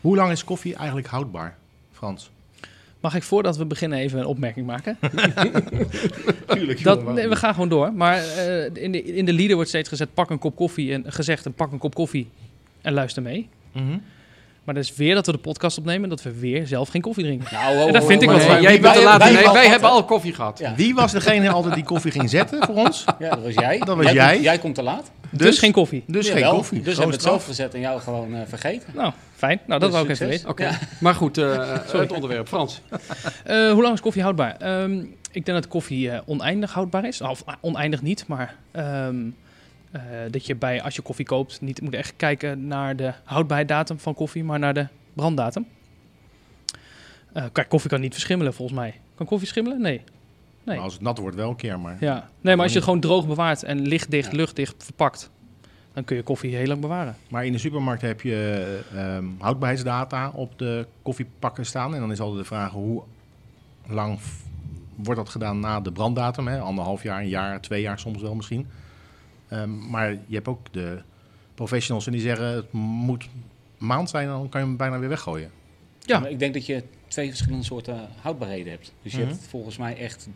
Hoe lang is koffie eigenlijk houdbaar, Frans? Mag ik voordat we beginnen even een opmerking maken? Tuurlijk. We gaan gewoon door. Maar in de leader wordt steeds gezegd, pak een kop koffie en luister mee. Mm-hmm. Maar dat is weer dat we de podcast opnemen dat we weer zelf geen koffie drinken. Nou, dat vind ik wel fijn. Wij hebben al koffie gehad. Ja. Wie was degene altijd die koffie ging zetten voor ons? Ja, dat was jij. Jij komt te laat. Dus geen koffie. Dus hebben we het zelf gezet en jou gewoon vergeten. Nou, fijn. Nou, dat wou ik even weten. Okay. Ja. Maar goed, het onderwerp. Frans. Hoe lang is koffie houdbaar? Ik denk dat koffie oneindig houdbaar is. Of oneindig niet, maar... dat je als je koffie koopt, niet moet echt kijken naar de houdbaarheidsdatum van koffie, maar naar de branddatum. Kijk, koffie kan niet verschimmelen volgens mij. Kan koffie schimmelen? Nee. Nou, als het nat wordt wel een keer, maar... Ja. Maar als je het gewoon droog bewaart en lichtdicht, luchtdicht verpakt, dan kun je koffie heel lang bewaren. Maar in de supermarkt heb je houdbaarheidsdata op de koffiepakken staan. En dan is altijd de vraag, hoe lang wordt dat gedaan na de branddatum? Hè? 1,5 jaar, 1 jaar, 2 jaar soms wel misschien. Maar je hebt ook de professionals en die zeggen het moet maand zijn, dan kan je hem bijna weer weggooien. Ja, maar ik denk dat je 2 verschillende soorten houdbaarheden hebt. Dus je hebt volgens mij echt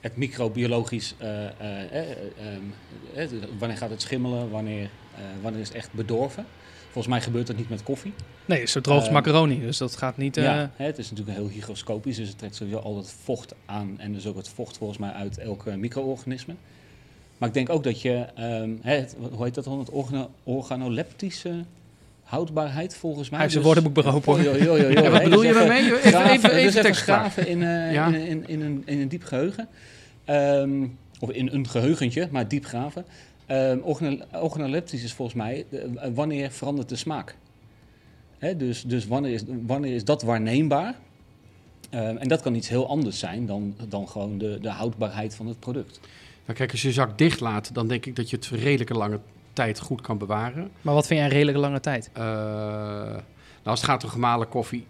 het microbiologisch, wanneer gaat het schimmelen, wanneer is het echt bedorven. Volgens mij gebeurt dat niet met koffie. Nee, het is zo droog als macaroni, dus dat gaat niet... het is natuurlijk heel hygroscopisch, dus het trekt sowieso al dat vocht aan en dus ook het vocht volgens mij uit elk micro-organisme. Maar ik denk ook dat je, organoleptische houdbaarheid volgens mij... Hij heeft zijn woordenboek beroepen. Wat bedoel je daarmee? Even graven in een diep geheugen. Of in een geheugentje, maar diep graven. Organoleptisch is volgens mij, wanneer verandert de smaak? Dus wanneer is dat waarneembaar? En dat kan iets heel anders zijn dan gewoon de houdbaarheid van het product. Nou, kijk, als je zak dicht laat, dan denk ik dat je het redelijke lange tijd goed kan bewaren. Maar wat vind jij een redelijke lange tijd? Als het gaat om gemalen koffie,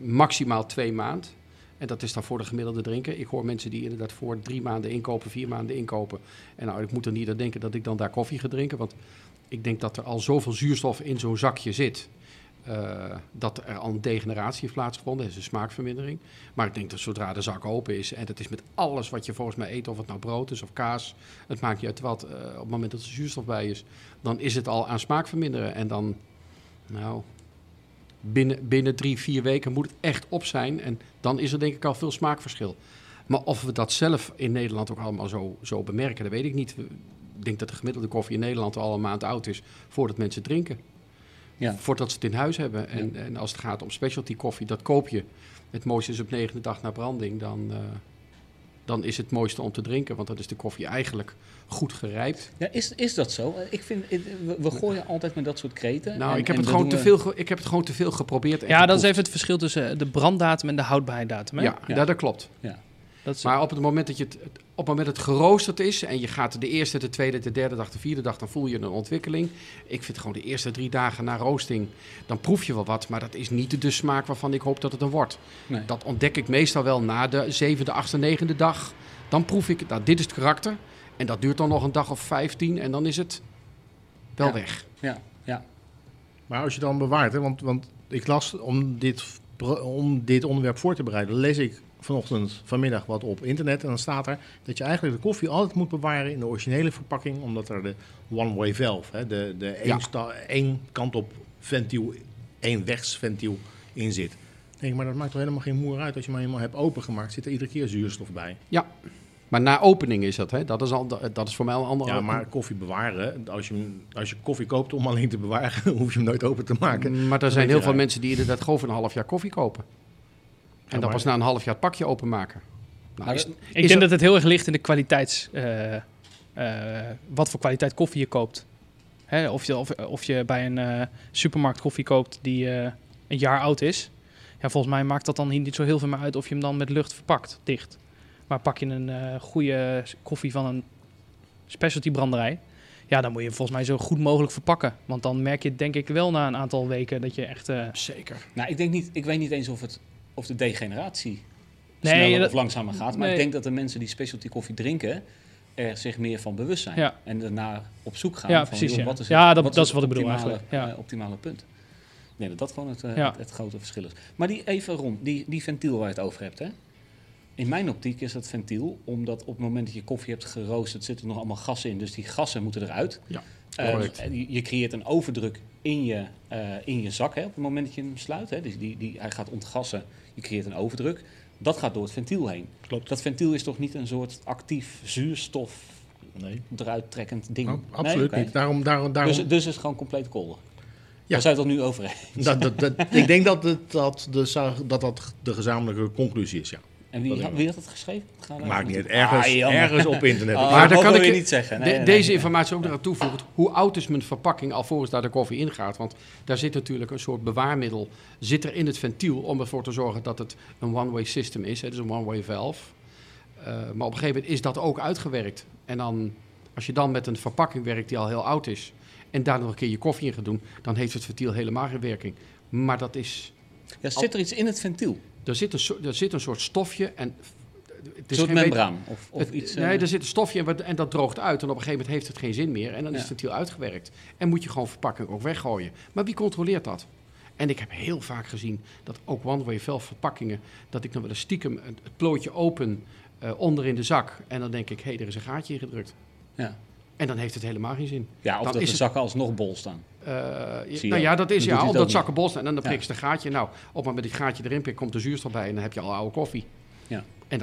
maximaal 2 maanden. En dat is dan voor de gemiddelde drinker. Ik hoor mensen die inderdaad voor 3 maanden inkopen, 4 maanden inkopen. En nou, ik moet er niet aan denken dat ik dan daar koffie ga drinken. Want ik denk dat er al zoveel zuurstof in zo'n zakje zit... dat er al een degeneratie heeft plaatsgevonden. Dat is een smaakvermindering. Maar ik denk dat zodra de zak open is... en dat is met alles wat je volgens mij eet... of het nou brood is of kaas... het maakt niet uit wat... op het moment dat er zuurstof bij is... dan is het al aan smaak verminderen. En dan... nou, binnen 3-4 weken moet het echt op zijn. En dan is er denk ik al veel smaakverschil. Maar of we dat zelf in Nederland ook allemaal zo bemerken... dat weet ik niet. Ik denk dat de gemiddelde koffie in Nederland... al een maand oud is voordat mensen drinken... Ja. Voordat ze het in huis hebben. En als het gaat om specialty koffie, dat koop je. Het mooiste is op 9e dag na branding. Dan is het mooiste om te drinken. Want dan is de koffie eigenlijk goed gerijpt. Ja, is dat zo? Ik vind, we gooien altijd met dat soort kreten. Nou, ik heb het gewoon te veel geprobeerd. Ja, dat is even het verschil tussen de branddatum en de houdbaarheidsdatum. Ja, dat klopt. Ja. Maar op het moment dat het geroosterd is... en je gaat de eerste, de tweede, de derde dag, de vierde dag... dan voel je een ontwikkeling. Ik vind gewoon de eerste 3 dagen na roosting... dan proef je wel wat, maar dat is niet de smaak... waarvan ik hoop dat het er wordt. Nee. Dat ontdek ik meestal wel na de 7e, 8e, 9e dag. Dan proef ik, nou, dit is het karakter... en dat duurt dan nog een dag of 15... en dan is het wel weg. Ja. Maar als je dan bewaart... Hè, want ik las, om dit onderwerp voor te bereiden... lees ik... vanmiddag wat op internet. En dan staat er dat je eigenlijk de koffie altijd moet bewaren in de originele verpakking. Omdat er de one-way valve, de één kant op ventiel, éénwegs ventiel in zit. Ik denk, maar dat maakt toch helemaal geen moer uit. Als je hem helemaal hebt opengemaakt, zit er iedere keer zuurstof bij. Ja, maar na opening is dat. Hè? Dat is voor mij al een andere... Ja, maar koffie bewaren, als je koffie koopt om alleen te bewaren, hoef je hem nooit open te maken. Maar er zijn heel veel mensen die inderdaad gewoon voor een half jaar koffie kopen. En dan pas na een half jaar het pakje openmaken. Nou, ik denk dat het heel erg ligt in de kwaliteit. Wat voor kwaliteit koffie je koopt. Hè, of je bij een supermarkt koffie koopt die een jaar oud is. Ja, volgens mij maakt dat dan niet zo heel veel meer uit of je hem dan met lucht verpakt, dicht. Maar pak je een goede koffie van een specialty branderij, ja, dan moet je hem volgens mij zo goed mogelijk verpakken. Want dan merk je denk ik wel na een aantal weken dat je echt... Zeker. Nou, ik weet niet eens of de degeneratie sneller of langzamer gaat. Maar ik denk dat de mensen die specialty koffie drinken er zich meer van bewust zijn. Ja. En daarna op zoek gaan wat is het optimale punt. Nee, dat gewoon het grote verschil is. Maar die ventiel waar je het over hebt, hè? In mijn optiek is dat ventiel, omdat op het moment dat je koffie hebt geroosterd, zitten er nog allemaal gassen in. Dus die gassen moeten eruit. Ja, je creëert een overdruk in je zak, hè, op het moment dat je hem sluit. Hè. Dus hij gaat ontgassen, je creëert een overdruk. Dat gaat door het ventiel heen. Klopt. Dat ventiel is toch niet een soort actief zuurstof eruit trekkend ding? Oh, absoluut niet. Daarom... Dus is het gewoon compleet kolder. Ja. Daar zijn we het nu over eens. Ik denk dat de gezamenlijke conclusie is, ja. En wie had het geschreven? Maakt niet uit. Ergens op internet. Maar dat kan ik je niet zeggen. Deze informatie ook eraan toevoegt. Hoe oud is mijn verpakking alvorens daar de koffie in gaat? Want daar zit natuurlijk een soort bewaarmiddel in het ventiel om ervoor te zorgen dat het een one-way system is. Het is een one-way valve. Maar op een gegeven moment is dat ook uitgewerkt. En dan, als je dan met een verpakking werkt die al heel oud is en daar nog een keer je koffie in gaat doen, dan heeft het ventiel helemaal geen werking. Maar dat is... Ja, zit er iets in het ventiel? Er zit een soort stofje. En het is een soort membraan? Of iets, nee, er zit een stofje en dat droogt uit. En op een gegeven moment heeft het geen zin meer. En dan is het ventiel uitgewerkt. En moet je gewoon verpakking ook weggooien. Maar wie controleert dat? En ik heb heel vaak gezien dat ook one-way valve verpakkingen... dat ik dan wel eens stiekem het plootje open onder in de zak. En dan denk ik, hé, er is een gaatje ingedrukt. Ja. En dan heeft het helemaal geen zin. Ja, of dan dat de zakken alsnog bol staan. Dat is ja, omdat zakken bol staan. En dan prik je een gaatje. Nou, op het moment dat je gaatje erin prikt, komt de zuurstof bij en dan heb je al oude koffie. Ja. En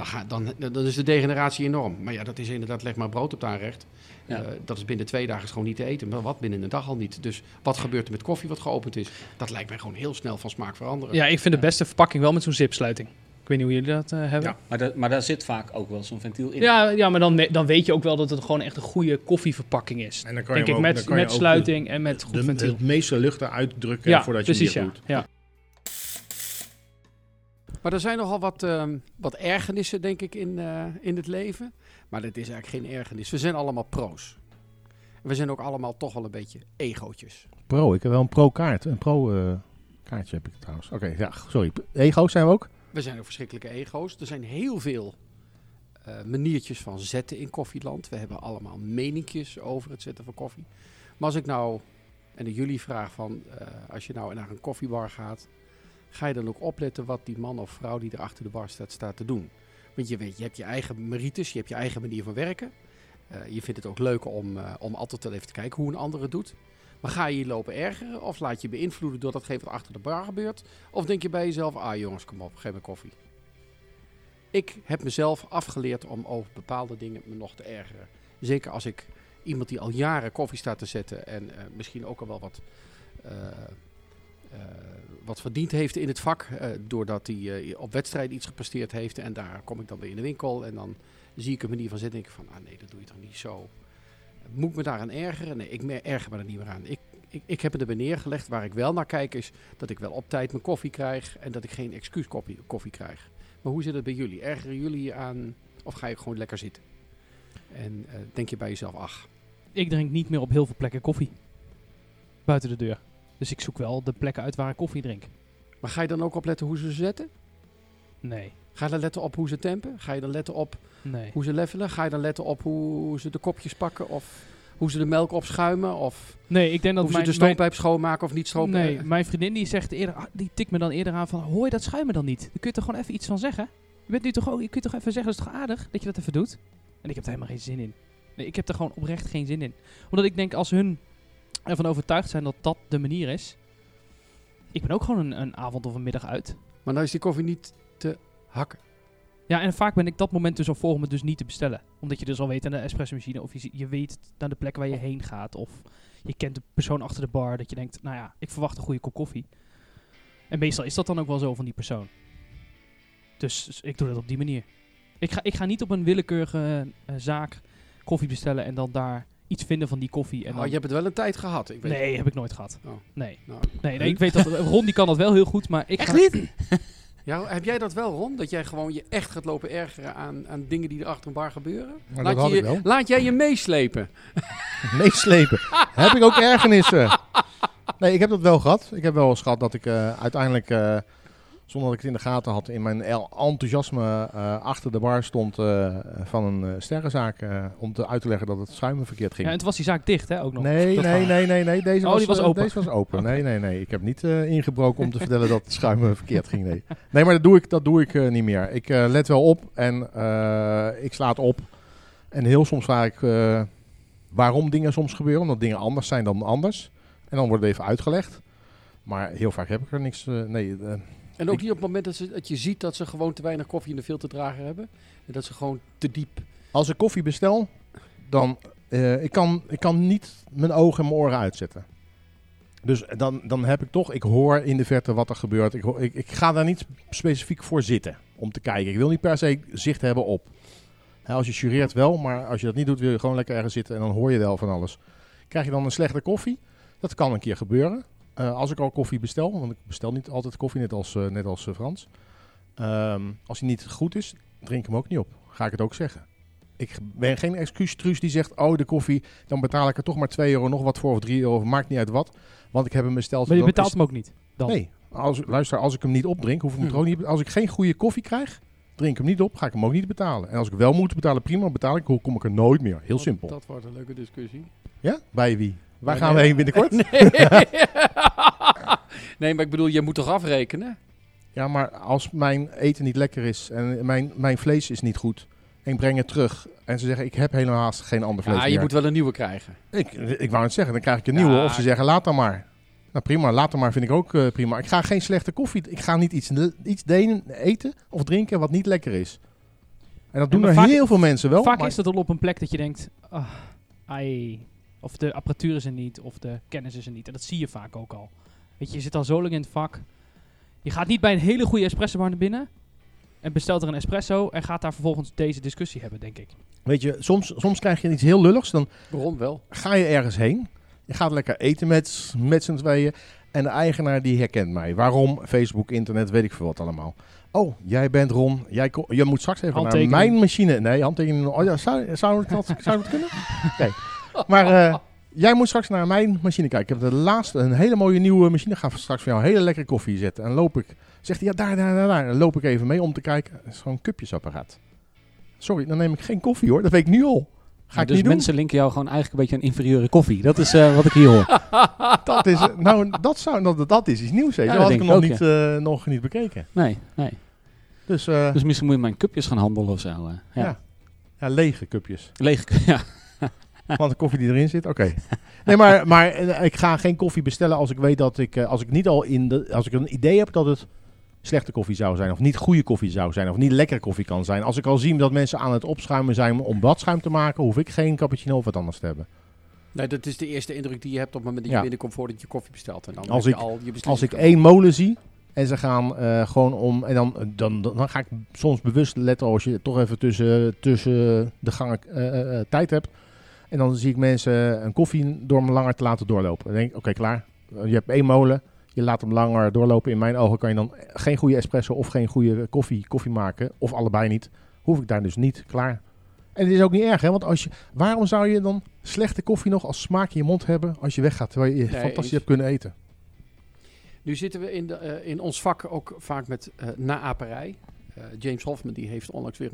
dan is de degeneratie enorm. Maar ja, dat is inderdaad, leg maar brood op het aanrecht. Ja. Dat is binnen 2 dagen gewoon niet te eten. Maar wat binnen een dag al niet. Dus wat gebeurt er met koffie wat geopend is? Dat lijkt mij gewoon heel snel van smaak veranderen. Ja, ik vind de beste verpakking wel met zo'n zipsluiting. Ik weet niet hoe jullie dat hebben. Ja, maar daar zit vaak ook wel zo'n ventiel in. Ja, maar dan weet je ook wel dat het gewoon echt een goede koffieverpakking is. En dan kan je met sluiting en met goed ventiel. Het meeste lucht eruit drukken voordat je het doet. Ja. Maar er zijn nogal wat ergernissen, denk ik, in het leven. Maar dat is eigenlijk geen ergernis. We zijn allemaal pro's. En we zijn ook allemaal toch wel een beetje egootjes. Pro, ik heb wel een pro-kaart. Een pro-kaartje heb ik trouwens. Oké, ja, sorry. Ego's zijn we ook? We zijn ook verschrikkelijke ego's. Er zijn heel veel maniertjes van zetten in koffieland. We hebben allemaal meninkjes over het zetten van koffie. Maar als ik nou aan jullie vraag van... als je nou naar een koffiebar gaat... ga je dan ook opletten wat die man of vrouw die er achter de bar staat te doen. Want je hebt je eigen merites, je hebt je eigen manier van werken. Je vindt het ook leuk om altijd wel even te kijken hoe een ander het doet. Maar ga je hier lopen ergeren of laat je beïnvloeden door datgene wat achter de bar gebeurt? Of denk je bij jezelf, jongens, kom op, geef me koffie. Ik heb mezelf afgeleerd om over bepaalde dingen me nog te ergeren. Zeker als ik iemand die al jaren koffie staat te zetten en misschien ook al wel wat verdiend heeft in het vak. Doordat hij op wedstrijden iets gepresteerd heeft en daar kom ik dan weer in de winkel. En dan zie ik een manier van zitten en denk ik van, nee, dat doe je toch niet zo... Moet ik me daaraan ergeren? Nee, ik erger me er niet meer aan. Ik heb het erbij neergelegd. Waar ik wel naar kijk is dat ik wel op tijd mijn koffie krijg en dat ik geen excuus koffie krijg. Maar hoe zit het bij jullie? Ergeren jullie je aan of ga je gewoon lekker zitten? En denk je bij jezelf, Ik drink niet meer op heel veel plekken koffie. Buiten de deur. Dus ik zoek wel de plekken uit waar ik koffie drink. Maar ga je dan ook opletten hoe ze zetten? Nee. Ga je dan letten op hoe ze tempen? Ga je dan letten op hoe ze levelen? Ga je dan letten op hoe ze de kopjes pakken? Of hoe ze de melk opschuimen? Of ik denk dat hoe ze de stroompijp schoonmaken of niet schoonmaken? Nee, mijn vriendin die zegt eerder, die tikt me dan eerder aan van... Hoor je dat schuimen dan niet? Dan kun je er gewoon even iets van zeggen. Je kunt toch even zeggen, dat is toch aardig dat je dat even doet? En ik heb er helemaal geen zin in. Nee, ik heb er gewoon oprecht geen zin in. Omdat ik denk, als hun ervan overtuigd zijn dat dat de manier is... Ik ben ook gewoon een avond of een middag uit. Maar nou is die koffie niet te... hakken. Ja, en vaak ben ik dat moment dus al voor om het dus niet te bestellen. Omdat je dus al weet aan de espressomachine of je weet naar de plek waar je heen gaat. Of je kent de persoon achter de bar dat je denkt, nou ja, ik verwacht een goede kop koffie. En meestal is dat dan ook wel zo van die persoon. Dus ik doe dat op die manier. Ik ga niet op een willekeurige zaak koffie bestellen en dan daar iets vinden van die koffie. En dan... je hebt het wel een tijd gehad. Nee, heb ik nooit gehad. Oh. Nee, ik weet dat Ron die kan dat wel heel goed, maar ik echt niet. Ja, heb jij dat wel, Ron? Dat jij gewoon je echt gaat lopen ergeren aan dingen die er achter een bar gebeuren? Maar laat jij je meeslepen? Meeslepen? Heb ik ook ergernissen? Nee, ik heb dat wel gehad. Ik heb wel eens gehad dat ik uiteindelijk, zonder dat ik het in de gaten had, in mijn enthousiasme achter de bar stond van een sterrenzaak om uit te leggen dat het schuimen verkeerd ging. Ja, en toen was die zaak dicht, hè? Ook nog. Nee. Deze was open. Okay. Nee. Ik heb niet ingebroken om te vertellen dat het schuimen verkeerd ging. Nee, maar dat doe ik niet meer. Ik let wel op en ik sla het op. En heel soms vraag ik waarom dingen soms gebeuren, omdat dingen anders zijn dan anders. En dan wordt het even uitgelegd. Maar heel vaak heb ik er niks... en ook niet op het moment dat je ziet dat ze gewoon te weinig koffie in de filterdrager hebben. En dat ze gewoon te diep... Als ik koffie bestel, dan... Ik kan niet mijn ogen en mijn oren uitzetten. Dus dan heb ik toch... Ik hoor in de verte wat er gebeurt. Ik ga daar niet specifiek voor zitten om te kijken. Ik wil niet per se zicht hebben op. Hè, als je jureert wel, maar als je dat niet doet, wil je gewoon lekker ergens zitten. En dan hoor je wel van alles. Krijg je dan een slechte koffie? Dat kan een keer gebeuren. Als ik al koffie bestel, want ik bestel niet altijd koffie, net als Frans. Als die niet goed is, drink ik hem ook niet op. Ga ik het ook zeggen. Ik ben geen excuustruus die zegt, de koffie, dan betaal ik er toch maar €2 nog wat voor of €3, maakt niet uit wat. Want ik heb hem besteld. Maar je betaalt hem ook niet? Dan? Nee. Als ik hem niet opdrink, hoef ik hem ook niet. Als ik geen goede koffie krijg, drink ik hem niet op, ga ik hem ook niet betalen. En als ik wel moet betalen, prima, betaal ik, kom ik er nooit meer. Heel simpel. Dat wordt een leuke discussie. Ja? Bij wie? Waar gaan we heen binnenkort? Nee, maar ik bedoel, je moet toch afrekenen? Ja, maar als mijn eten niet lekker is en mijn vlees is niet goed... en ik breng het terug en ze zeggen, ik heb helemaal geen ander vlees meer. Ja, je moet wel een nieuwe krijgen. Ik wou het zeggen, dan krijg ik een nieuwe. Of ze zeggen, laat dan maar. Nou prima, laat dan maar vind ik ook prima. Ik ga geen slechte koffie. Ik ga niet iets eten of drinken wat niet lekker is. En dat doen heel veel mensen wel. Vaak is dat al op een plek dat je denkt... Of de apparatuur is er niet, of de kennis is er niet. En dat zie je vaak ook al. Weet je, je zit al zo lang in het vak. Je gaat niet bij een hele goede espressobar naar binnen... en bestelt er een espresso en gaat daar vervolgens deze discussie hebben, denk ik. Weet je, soms krijg je iets heel lulligs. Dan wel. Ga je ergens heen. Je gaat lekker eten met z'n tweeën. En de eigenaar die herkent mij. Waarom? Facebook, internet, weet ik veel wat allemaal. Oh, jij bent Ron. Je moet straks even naar mijn machine. Nee, handtekening. Oh ja, zou dat kunnen? Nee. Maar jij moet straks naar mijn machine kijken. Ik heb de laatste, een hele mooie nieuwe machine. Ga straks voor jou hele lekkere koffie zetten. En loop ik. Zegt hij, ja, daar. Dan loop ik even mee om te kijken. Dat is gewoon een cupjesapparaat. Sorry, dan neem ik geen koffie hoor. Dat weet ik nu al. Ga ik dus niet doen. Mensen linken jou gewoon eigenlijk een beetje aan inferieure koffie. Dat is wat ik hier hoor. Dat is, dat is iets nieuws. Ja, dat had ik nog niet bekeken. Nee. Dus misschien moet je mijn cupjes gaan handelen of zo. Ja, lege cupjes. Ja. Want de koffie die erin zit, oké. Nee, maar ik ga geen koffie bestellen als ik weet dat ik... Als ik een idee heb dat het slechte koffie zou zijn... of niet goede koffie zou zijn... of niet lekkere koffie kan zijn. Als ik al zie dat mensen aan het opschuimen zijn om badschuim te maken... hoef ik geen cappuccino of wat anders te hebben. Nee, dat is de eerste indruk die je hebt op het moment dat je binnenkomt... voordat je koffie bestelt. En dan als ik 1 molen zie... En ze gaan gewoon om... En dan ga ik soms bewust letten... als je toch even tussen de gangen tijd hebt... En dan zie ik mensen een koffie door hem langer te laten doorlopen. Dan denk ik, klaar. Je hebt 1 molen. Je laat hem langer doorlopen. In mijn ogen kan je dan geen goede espresso of geen goede koffie maken. Of allebei niet. Hoef ik daar dus niet. Klaar. En het is ook niet erg, hè? Want waarom zou je dan slechte koffie nog als smaak in je mond hebben als je weggaat? Terwijl je fantastisch hebt kunnen eten. Nu zitten we in ons vak ook vaak met naaperij. James Hoffman die heeft onlangs weer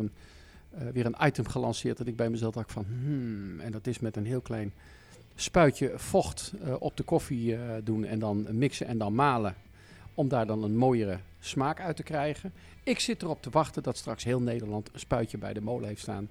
een item gelanceerd dat ik bij mezelf dacht van... en dat is met een heel klein spuitje vocht op de koffie doen... en dan mixen en dan malen... om daar dan een mooiere smaak uit te krijgen. Ik zit erop te wachten dat straks heel Nederland een spuitje bij de molen heeft staan...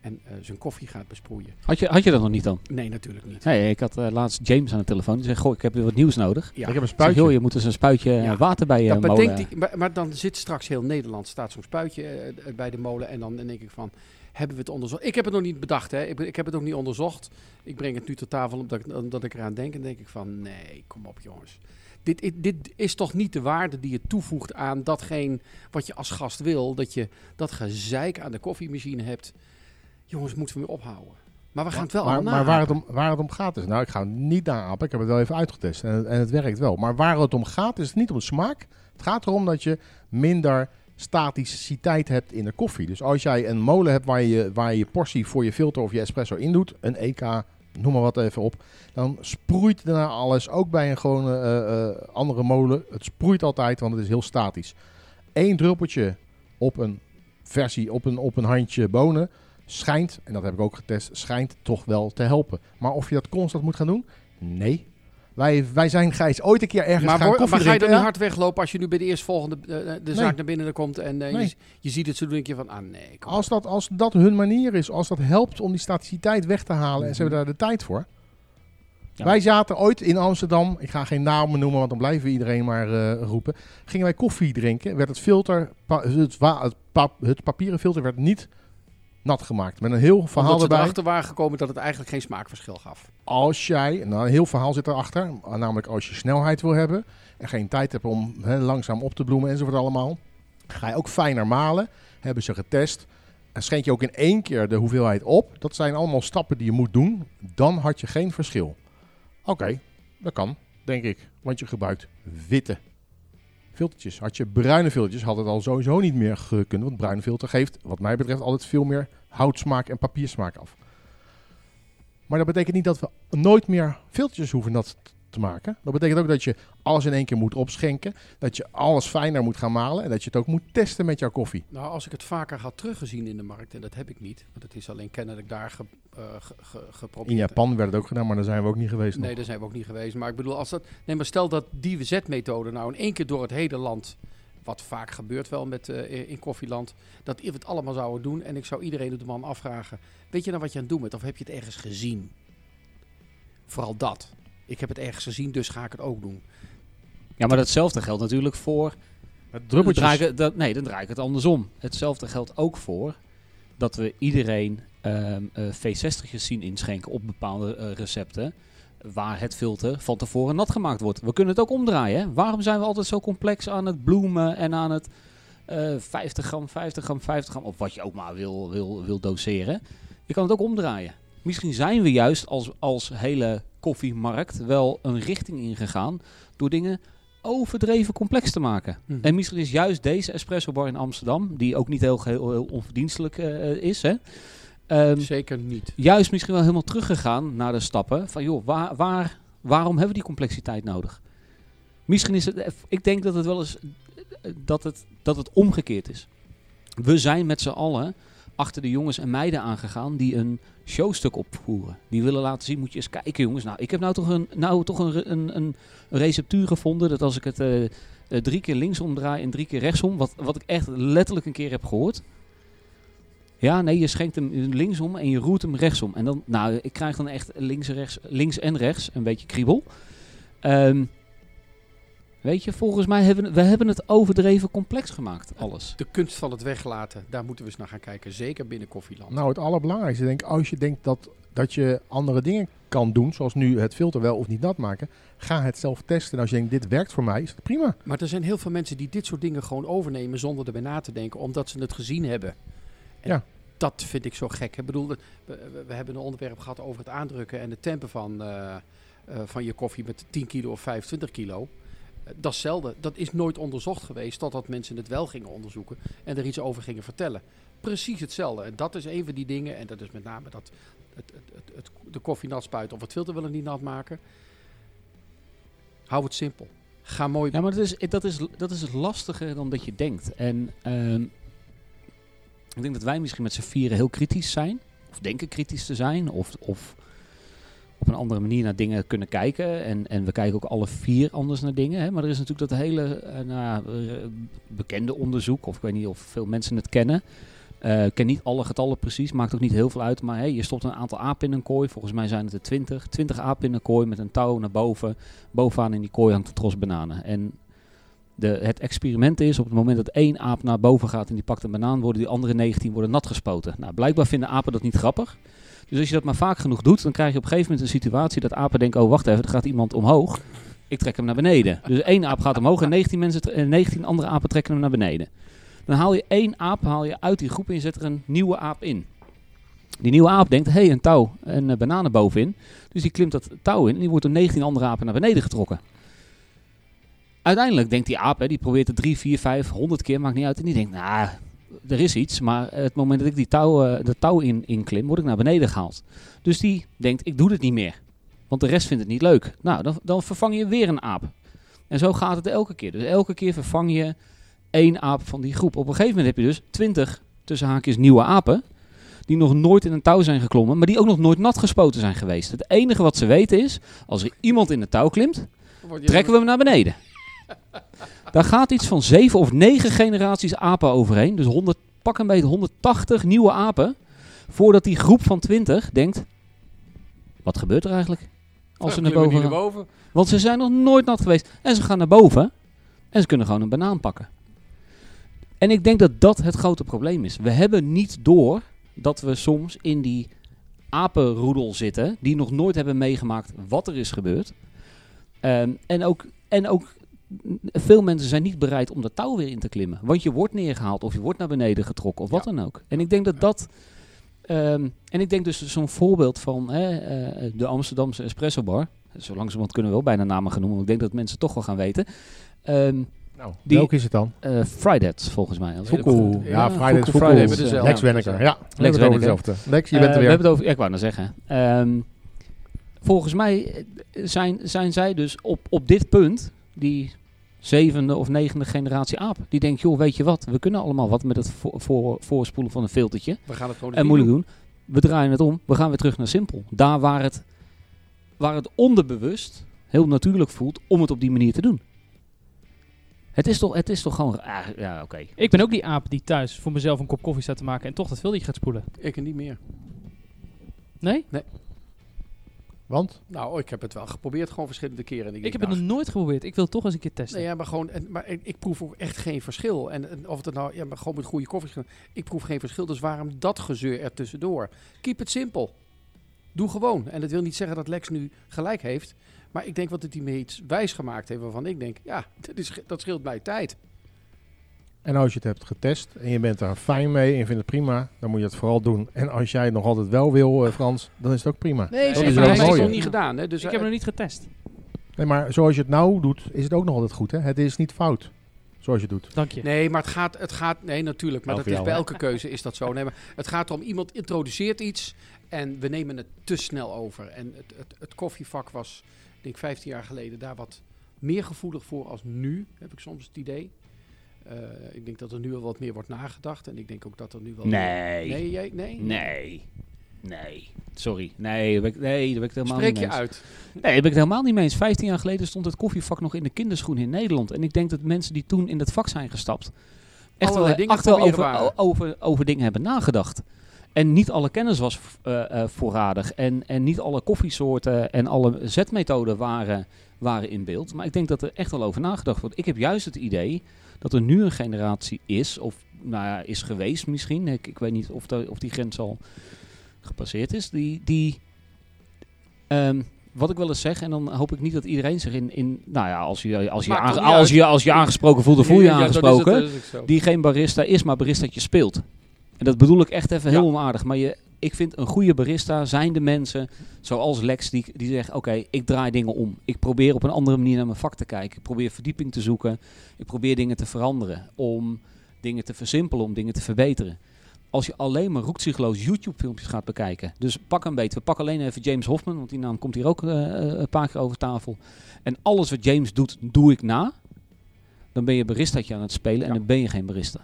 en zijn koffie gaat besproeien. Had je dat nog niet dan? Nee, natuurlijk niet. Nee, ik had laatst James aan de telefoon. Die zei, ik heb weer wat nieuws nodig. Ja. Ik heb een spuitje. Zeg, je moet dus een spuitje water bij je molen. Maar dan zit straks heel Nederland, staat zo'n spuitje bij de molen. En dan denk ik van, hebben we het onderzocht? Ik heb het nog niet bedacht, hè. Ik heb het ook niet onderzocht. Ik breng het nu ter tafel omdat ik eraan denk. En denk ik van, nee, kom op jongens. Dit is toch niet de waarde die je toevoegt aan datgene wat je als gast wil. Dat je dat gezeik aan de koffiemachine hebt... Jongens, moeten we weer ophouden. Maar we gaan het wel allemaal. Maar waar het om gaat is... Nou, ik ga het niet naapen. Ik heb het wel even uitgetest. En het werkt wel. Maar waar het om gaat is het niet om smaak. Het gaat erom dat je minder staticiteit hebt in de koffie. Dus als jij een molen hebt waar je portie voor je filter of je espresso in doet... een EK, noem maar wat even op... dan sproeit daarna alles. Ook bij een gewone andere molen. Het sproeit altijd, want het is heel statisch. 1 druppeltje op een versie, op een handje bonen... schijnt, en dat heb ik ook getest, schijnt toch wel te helpen. Maar of je dat constant moet gaan doen? Nee. Wij zijn, Gijs, ooit een keer ergens gaan koffie drinken. Maar ga je dan nu hard weglopen als je nu bij de eerstvolgende zaak naar binnen komt... en je ziet het, zo denk je van, nee. Als dat hun manier is, als dat helpt om die staticiteit weg te halen... en ze hebben daar de tijd voor. Ja. Wij zaten ooit in Amsterdam, ik ga geen namen noemen... want dan blijven we iedereen maar roepen. Gingen wij koffie drinken, werd het filter... het papieren filter werd niet... nat gemaakt. Met een heel verhaal erbij. Omdat ze erachter waren gekomen dat het eigenlijk geen smaakverschil gaf. Als jij, een heel verhaal zit erachter. Namelijk als je snelheid wil hebben. En geen tijd hebt om langzaam op te bloemen enzovoort allemaal. Ga je ook fijner malen. Hebben ze getest. En schenk je ook in 1 keer de hoeveelheid op. Dat zijn allemaal stappen die je moet doen. Dan had je geen verschil. Oké, dat kan. Denk ik. Want je gebruikt witte filtertjes. Had je bruine filtertjes, had het al sowieso niet meer gekund. Want bruine filter geeft, wat mij betreft, altijd veel meer houtsmaak en papiersmaak af. Maar dat betekent niet dat we nooit meer filtertjes hoeven nat te maken. Dat betekent ook dat je alles in 1 keer moet opschenken. Dat je alles fijner moet gaan malen. En dat je het ook moet testen met jouw koffie. Nou, als ik het vaker had teruggezien in de markt, en dat heb ik niet. Want het is alleen kennelijk daar geprobeerd. In Japan werd het ook gedaan, maar daar zijn we ook niet geweest. Nee, daar zijn we ook niet geweest. Maar ik bedoel, maar stel dat die zetmethode nou in 1 keer door het hele land... wat vaak gebeurt wel met in Koffieland, dat we het allemaal zouden doen... en ik zou iedereen op de man afvragen... weet je nou wat je aan het doen bent? Of heb je het ergens gezien? Vooral dat. Ik heb het ergens gezien, dus ga ik het ook doen. Ja, maar datzelfde geldt natuurlijk voor... dan draai ik het andersom. Hetzelfde geldt ook voor dat we iedereen V60'tjes zien inschenken op bepaalde recepten... waar het filter van tevoren nat gemaakt wordt. We kunnen het ook omdraaien. Hè? Waarom zijn we altijd zo complex aan het bloemen en aan het 50 gram... of wat je ook maar wil doseren. Je kan het ook omdraaien. Misschien zijn we juist als hele koffiemarkt wel een richting ingegaan... door dingen overdreven complex te maken. En misschien is juist deze espressobar in Amsterdam... die ook niet heel onverdienstelijk is... hè? Zeker niet. Juist misschien wel helemaal teruggegaan naar de stappen van joh, waarom hebben we die complexiteit nodig? Misschien is het, ik denk dat het wel eens dat het omgekeerd is. We zijn met z'n allen achter de jongens en meiden aangegaan die een showstuk opvoeren. Die willen laten zien, moet je eens kijken jongens. Nou, ik heb nou toch een receptuur gevonden dat als ik het 3 keer links omdraai en 3 keer rechtsom, wat ik echt letterlijk een keer heb gehoord. Ja, nee, je schenkt hem linksom en je roert hem rechtsom. En dan, ik krijg dan echt links en rechts een beetje kriebel. Weet je, volgens mij hebben we het overdreven complex gemaakt, alles. De kunst van het weglaten, daar moeten we eens naar gaan kijken. Zeker binnen Koffieland. Nou, het allerbelangrijkste, denk ik, als je denkt dat je andere dingen kan doen, zoals nu het filter wel of niet nat maken, ga het zelf testen. En als je denkt, dit werkt voor mij, is het prima. Maar er zijn heel veel mensen die dit soort dingen gewoon overnemen zonder erbij na te denken, omdat ze het gezien hebben. En dat vind ik zo gek. Ik bedoel, we hebben een onderwerp gehad over het aandrukken en de tempen van je koffie met 10 kilo of 25 kilo. Dat is zelden. Dat is nooit onderzocht geweest totdat mensen het wel gingen onderzoeken en er iets over gingen vertellen. Precies hetzelfde. En dat is een van die dingen. En dat is met name dat de koffie nat spuiten of het filter willen niet nat maken. Hou het simpel. Ga mooi. Ja, maar dat is het lastiger dan dat je denkt. En... ik denk dat wij misschien met z'n vieren heel kritisch zijn. Of denken kritisch te zijn. Of op een andere manier naar dingen kunnen kijken. En we kijken ook alle vier anders naar dingen. Hè. Maar er is natuurlijk dat hele bekende onderzoek. Of ik weet niet of veel mensen het kennen. Ik ken niet alle getallen precies. Maakt ook niet heel veel uit. Maar hey, je stopt een aantal apen in een kooi. Volgens mij zijn het er 20. 20 apen in een kooi met een touw naar boven. Bovenaan in die kooi hangt een tros bananen. En... Het experiment is, op het moment dat 1 aap naar boven gaat en die pakt een banaan, worden die andere 19 nat gespoten. Nou, blijkbaar vinden apen dat niet grappig. Dus als je dat maar vaak genoeg doet, dan krijg je op een gegeven moment een situatie dat apen denken, oh wacht even, er gaat iemand omhoog. Ik trek hem naar beneden. Dus 1 aap gaat omhoog en 19 andere apen trekken hem naar beneden. Dan haal je 1 aap uit die groep en je zet er een nieuwe aap in. Die nieuwe aap denkt, hé, een touw en bananen bovenin. Dus die klimt dat touw in en die wordt door 19 andere apen naar beneden getrokken. Uiteindelijk denkt die aap, hè, die probeert het 3, 4, 5, 100 keer, maakt niet uit. En die denkt, nou, er is iets. Maar het moment dat ik die touw in klim, word ik naar beneden gehaald. Dus die denkt, ik doe dit niet meer. Want de rest vindt het niet leuk. Nou, dan vervang je weer een aap. En zo gaat het elke keer. Dus elke keer vervang je één aap van die groep. Op een gegeven moment heb je dus 20 tussen haakjes nieuwe apen. Die nog nooit in een touw zijn geklommen, maar die ook nog nooit nat gespoten zijn geweest. Het enige wat ze weten is, als er iemand in het touw klimt, trekken we hem naar beneden. Daar gaat iets van 7 of 9 generaties apen overheen. Dus 100, pak een beetje 180 nieuwe apen. Voordat die groep van 20 denkt, wat gebeurt er eigenlijk? Als ze naar boven gaan. Want ze zijn nog nooit nat geweest. En ze gaan naar boven en ze kunnen gewoon een banaan pakken. En ik denk dat dat het grote probleem is. We hebben niet door dat we soms in die apenroedel zitten, die nog nooit hebben meegemaakt wat er is gebeurd. En ook veel mensen zijn niet bereid om dat touw weer in te klimmen. Want je wordt neergehaald of je wordt naar beneden getrokken of wat dan ook. En ik denk dat... en ik denk dus zo'n voorbeeld van de Amsterdamse Espresso Bar. Zo langzamerhand kunnen we wel bijna namen genoemen. Ik denk dat mensen toch wel gaan weten. Welke is het dan? Friday's volgens mij. Foucault. Ja, Friday's, Foucault. Lex Wenneker. Ja, Lex Wenneker. Lex, je bent er weer. We hebben het over, ik wou nou zeggen. Volgens mij zijn zij dus op dit punt die 7e of 9e generatie aap. Die denkt, joh, weet je wat? We kunnen allemaal wat met het voorspoelen van een filtertje. We gaan het gewoon en moeilijk doen. We draaien het om. We gaan weer terug naar simpel. Daar waar het onderbewust heel natuurlijk voelt om het op die manier te doen. Het is toch gewoon... Oké. Ik ben ook die aap die thuis voor mezelf een kop koffie staat te maken en toch dat filtertje gaat spoelen. Ik en niet meer. Nee? Want? Nou, ik heb het wel geprobeerd, gewoon verschillende keren. En ik heb het nog nooit geprobeerd. Ik wil het toch eens een keer testen. Nee, ja, maar ik proef ook echt geen verschil. En of het nou, ja, maar gewoon met goede koffie. Ik proef geen verschil, dus waarom dat gezeur er tussendoor? Keep it simple. Doe gewoon. En dat wil niet zeggen dat Lex nu gelijk heeft. Maar ik denk wat het hij me iets wijs gemaakt heeft, waarvan ik denk, ja, dat scheelt mij tijd. En als je het hebt getest en je bent daar fijn mee en je vindt het prima, dan moet je het vooral doen. En als jij het nog altijd wel wil, Frans, dan is het ook prima. Nee, dat is wel mooi. Ik heb het nog niet gedaan. Hè? Dus ik heb het nog niet getest. Nee, maar zoals je het nou doet, is het ook nog altijd goed. Hè? Het is niet fout, zoals je het doet. Dank je. Nee, maar het gaat nee, natuurlijk. Maar dat is bij elke keuze is dat zo. Nee, maar het gaat erom, iemand introduceert iets en we nemen het te snel over. En het koffievak was, denk ik, 15 jaar geleden daar wat meer gevoelig voor als nu, heb ik soms het idee. Ik denk dat er nu al wat meer wordt nagedacht. En ik denk ook dat er nu wel... Nee. Sorry. Nee, daar ben ik het helemaal niet mee eens. Spreek je uit. Nee, daar ben ik het helemaal niet mee eens. 15 jaar geleden stond het koffievak nog in de kinderschoen in Nederland. En ik denk dat mensen die toen in dat vak zijn gestapt echt wel over dingen hebben nagedacht. En niet alle kennis was voorradig. En niet alle koffiesoorten en alle zetmethoden waren in beeld. Maar ik denk dat er echt wel over nagedacht wordt. Ik heb juist het idee dat er nu een generatie is, of nou ja, is geweest misschien. Ik weet niet of die grens al gepasseerd is. Wat ik wel eens zeg, en dan hoop ik niet dat iedereen zich nou ja, als je aangesproken voelt, dan voel je aangesproken. Dat is die geen barista is, maar baristaatje speelt. En dat bedoel ik echt even heel onaardig. Maar ik vind een goede barista zijn de mensen zoals Lex die zegt, oké, ik draai dingen om. Ik probeer op een andere manier naar mijn vak te kijken. Ik probeer verdieping te zoeken. Ik probeer dingen te veranderen. Om dingen te versimpelen, om dingen te verbeteren. Als je alleen maar roekzichtloos YouTube-filmpjes gaat bekijken. Dus pak een beetje. We pakken alleen even James Hoffman, want die naam komt hier ook een paar keer over tafel. En alles wat James doet, doe ik na. Dan ben je baristaatje aan het spelen en dan ben je geen barista.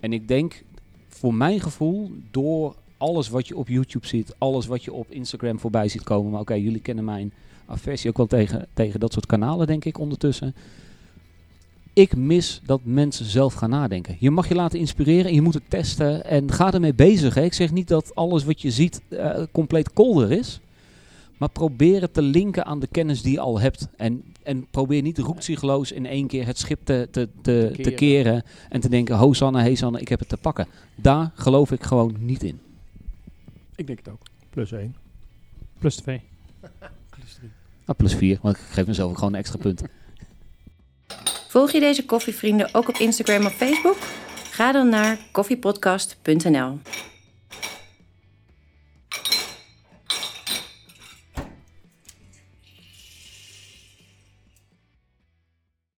En ik denk, voor mijn gevoel, door alles wat je op YouTube ziet, alles wat je op Instagram voorbij ziet komen. Maar oké, jullie kennen mijn aversie ook wel tegen dat soort kanalen, denk ik, ondertussen. Ik mis dat mensen zelf gaan nadenken. Je mag je laten inspireren en je moet het testen en ga ermee bezig. Hè. Ik zeg niet dat alles wat je ziet compleet kolder is. Maar probeer het te linken aan de kennis die je al hebt. En probeer niet roekzichtloos in één keer het schip te keren. En te denken, Hosanna, Hesanna, ik heb het te pakken. Daar geloof ik gewoon niet in. Ik denk het ook. +1. +2. +3. +4, want ik geef mezelf ook gewoon een extra punt. Volg je deze koffievrienden ook op Instagram of Facebook? Ga dan naar koffiepodcast.nl.